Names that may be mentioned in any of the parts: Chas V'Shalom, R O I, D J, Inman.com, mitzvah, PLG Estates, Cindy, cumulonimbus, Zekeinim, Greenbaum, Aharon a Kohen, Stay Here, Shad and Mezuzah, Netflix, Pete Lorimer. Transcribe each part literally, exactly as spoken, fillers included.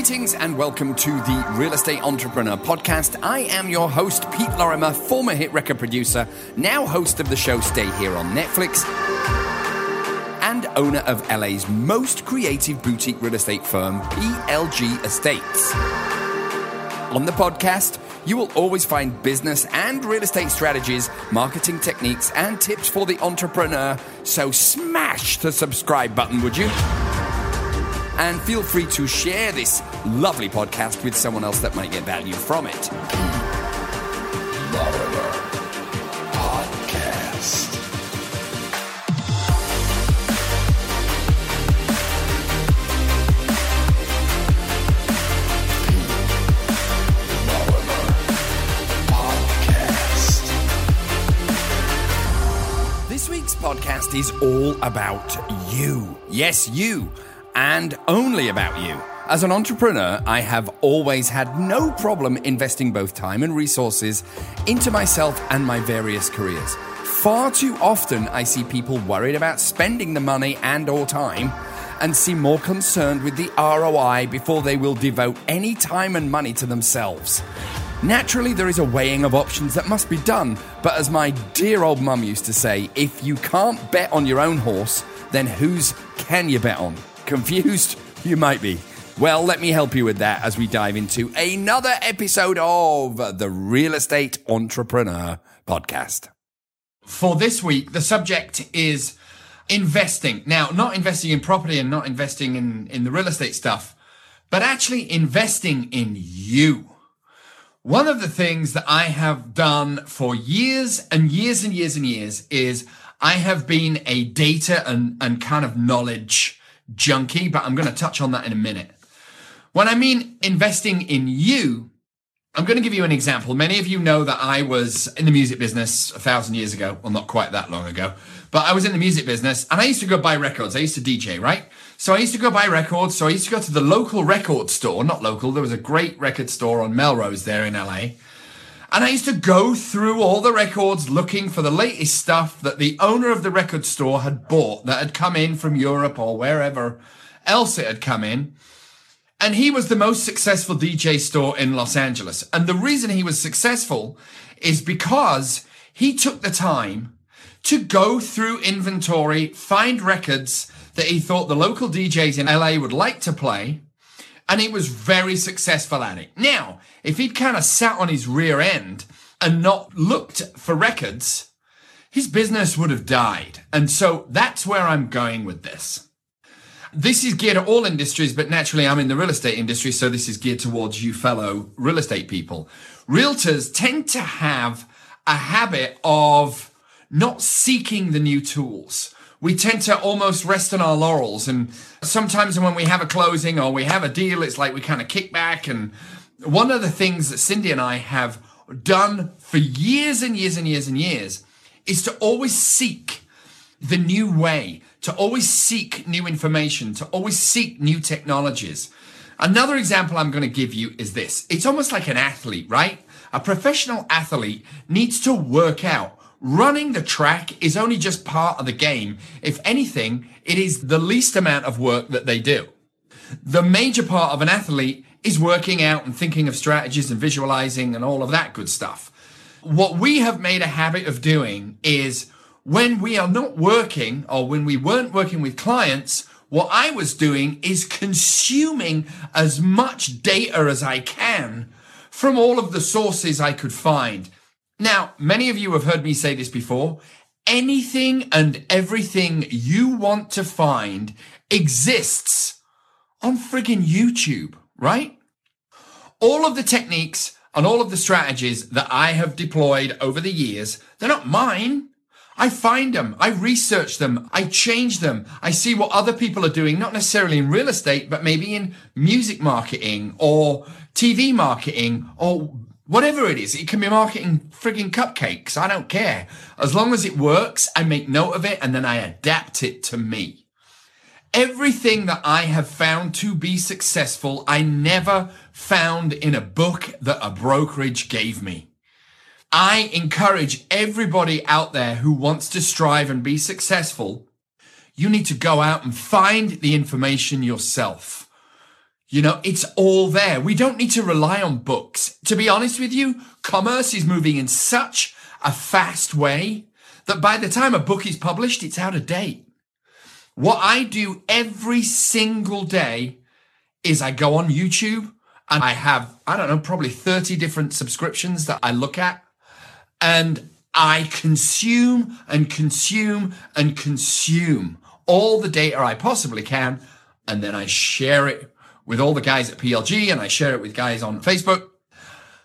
Greetings and welcome to the Real Estate Entrepreneur Podcast. I am your host, Pete Lorimer, former hit record producer, now host of the show Stay Here on Netflix, and owner of L A's most creative boutique real estate firm, P L G Estates. On the podcast, you will always find business and real estate strategies, marketing techniques, and tips for the entrepreneur. So smash the subscribe button, would you? And feel free to share this lovely podcast with someone else that might get value from it. Podcast. Podcast is all about you. Yes, you, and only about you. As an entrepreneur, I have always had no problem investing both time and resources into myself and my various careers. Far too often, I see people worried about spending the money and or time and seem more concerned with the R O I before they will devote any time and money to themselves. Naturally, there is a weighing of options that must be done, but as my dear old mum used to say, if you can't bet on your own horse, then whose can you bet on? Confused? You might be. Well, let me help you with that as we dive into another episode of the Real Estate Entrepreneur Podcast. For this week, the subject is investing. Now, not investing in property and not investing in, in the real estate stuff, but actually investing in you. One of the things that I have done for years and years and years and years is I have been a data and, and kind of knowledge junkie, but I'm going to touch on that in a minute. When I mean investing in you, I'm going to give you an example. Many of you know that I was in the music business a thousand years ago. Well, not quite that long ago, but I was in the music business and I used to go buy records. I used to D J, right? So I used to go buy records. So I used to go to the local record store, not local. There was a great record store on Melrose there in L A. And I used to go through all the records looking for the latest stuff that the owner of the record store had bought that had come in from Europe or wherever else it had come in. And he was the most successful D J store in Los Angeles. And the reason he was successful is because he took the time to go through inventory, find records that he thought the local D Js in L A would like to play, and he was very successful at it. Now, if he'd kind of sat on his rear end and not looked for records, his business would have died. And so that's where I'm going with this. This is geared at all industries, but naturally I'm in the real estate industry, so this is geared towards you fellow real estate people. Realtors tend to have a habit of not seeking the new tools. We tend to almost rest on our laurels, and sometimes when we have a closing or we have a deal, it's like we kind of kick back. And one of the things that Cindy and I have done for years and years and years and years is to always seek the new way, to always seek new information, to always seek new technologies. Another example I'm going to give you is this. It's almost like an athlete, right? A professional athlete needs to work out. Running the track is only just part of the game. If anything, it is the least amount of work that they do. The major part of an athlete is working out and thinking of strategies and visualizing and all of that good stuff. What we have made a habit of doing is when we are not working or when we weren't working with clients, what I was doing is consuming as much data as I can from all of the sources I could find. Now, many of you have heard me say this before. Anything and everything you want to find exists on friggin' YouTube, right? All of the techniques and all of the strategies that I have deployed over the years, they're not mine. I find them. I research them. I change them. I see what other people are doing, not necessarily in real estate, but maybe in music marketing or T V marketing or whatever it is. It can be marketing frigging cupcakes. I don't care. As long as it works, I make note of it and then I adapt it to me. Everything that I have found to be successful, I never found in a book that a brokerage gave me. I encourage everybody out there who wants to strive and be successful, you need to go out and find the information yourself. You know, it's all there. We don't need to rely on books. To be honest with you, commerce is moving in such a fast way that by the time a book is published, it's out of date. What I do every single day is I go on YouTube and I have, I don't know, probably thirty different subscriptions that I look at, and I consume and consume and consume all the data I possibly can, and then I share it with all the guys at P L G and I share it with guys on Facebook.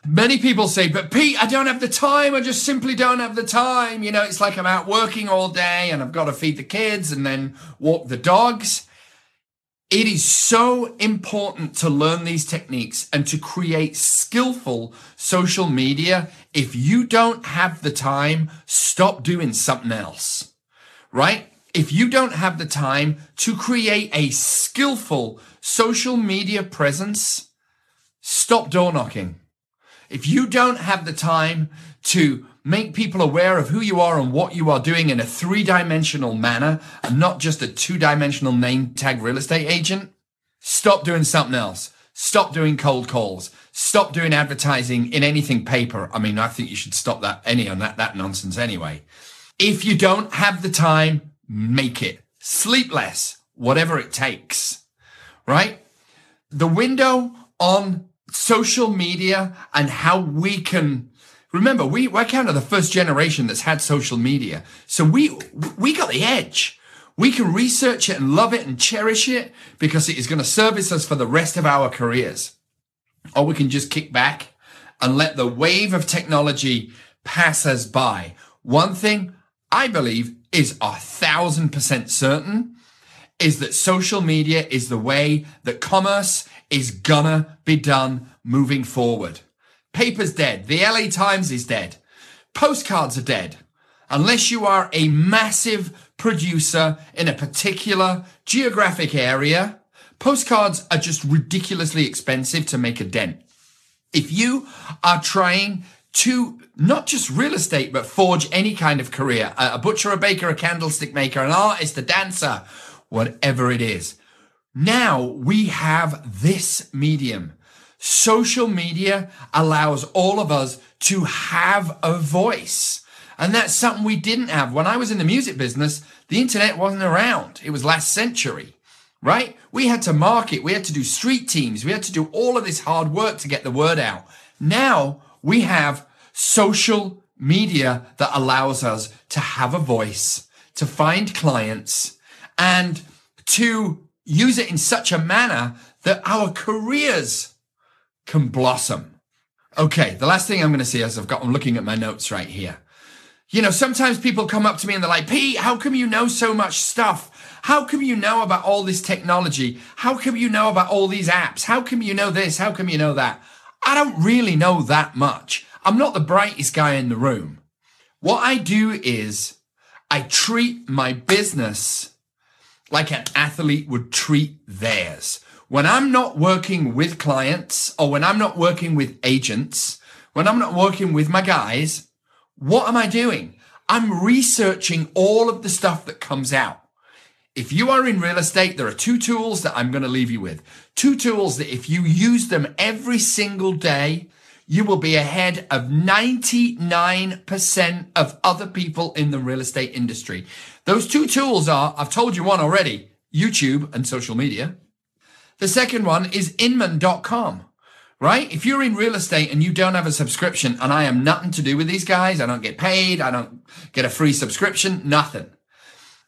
Many people say, but Pete, I don't have the time. I just simply don't have the time. You know, it's like I'm out working all day and I've got to feed the kids and then walk the dogs. It is so important to learn these techniques and to create skillful social media. If you don't have the time, stop doing something else, right? If you don't have the time to create a skillful social media presence, stop door knocking. If you don't have the time to make people aware of who you are and what you are doing in a three-dimensional manner and not just a two-dimensional name tag real estate agent, stop doing something else. Stop doing cold calls. Stop doing advertising in anything paper. I mean, I think you should stop that any on that, that nonsense anyway. If you don't have the time, make it. Sleep less, whatever it takes, right? The window on social media and how we can remember, we we're kind of the first generation that's had social media, so we we got the edge. We can research it and love it and cherish it because it is going to service us for the rest of our careers, or we can just kick back and let the wave of technology pass us by. One thing I believe is a thousand percent certain is that social media is the way that commerce is gonna be done moving forward. Paper's dead. The L A Times is dead. Postcards are dead. Unless you are a massive producer in a particular geographic area, postcards are just ridiculously expensive to make a dent. If you are trying to not just real estate, but forge any kind of career, a butcher, a baker, a candlestick maker, an artist, a dancer, whatever it is. Now we have this medium. Social media allows all of us to have a voice. And that's something we didn't have. When I was in the music business, the internet wasn't around. It was last century, right? We had to market. We had to do street teams. We had to do all of this hard work to get the word out. Now we have social media that allows us to have a voice, to find clients, and to use it in such a manner that our careers can blossom. Okay, the last thing I'm going to see is I've got, I'm looking at my notes right here. You know, sometimes people come up to me and they're like, Pete, how come you know so much stuff? How come you know about all this technology? How come you know about all these apps? How come you know this? How come you know that? I don't really know that much. I'm not the brightest guy in the room. What I do is I treat my business like an athlete would treat theirs. When I'm not working with clients, or when I'm not working with agents, when I'm not working with my guys, what am I doing? I'm researching all of the stuff that comes out. If you are in real estate, there are two tools that I'm going to leave you with. Two tools that if you use them every single day, you will be ahead of ninety-nine percent of other people in the real estate industry. Those two tools are, I've told you one already, YouTube and social media. The second one is Inman dot com, right? If you're in real estate and you don't have a subscription, and I am nothing to do with these guys, I don't get paid, I don't get a free subscription, nothing.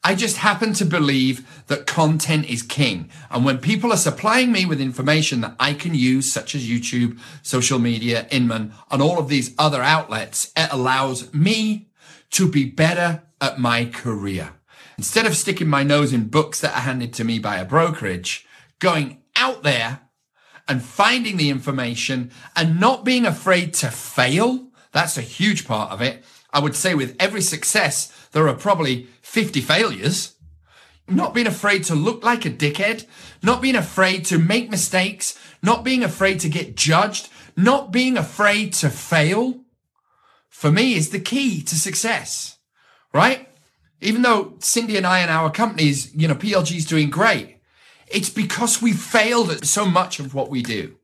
I just happen to believe that content is king. And when people are supplying me with information that I can use, such as YouTube, social media, Inman, and all of these other outlets, it allows me to be better at my career. Instead of sticking my nose in books that are handed to me by a brokerage, going out there and finding the information and not being afraid to fail, that's a huge part of it. I would say with every success, there are probably fifty failures. Not being afraid to look like a dickhead, not being afraid to make mistakes, not being afraid to get judged, not being afraid to fail, for me is the key to success, right? Even though Cindy and I and our companies, you know, P L G's doing great, It's because we failed at so much of what we do.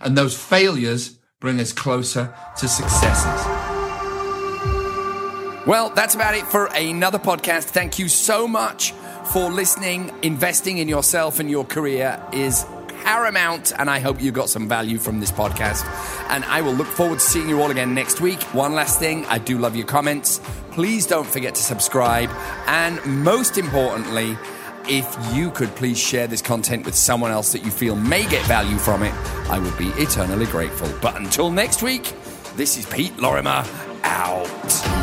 And those failures bring us closer to successes. Well, that's about it for another podcast. Thank you so much for listening. Investing in yourself and your career is paramount, and I hope you got some value from this podcast. And I will look forward to seeing you all again next week. One last thing, I do love your comments. Please don't forget to subscribe. And most importantly, if you could please share this content with someone else that you feel may get value from it, I would be eternally grateful. But until next week, this is Pete Lorimer, out.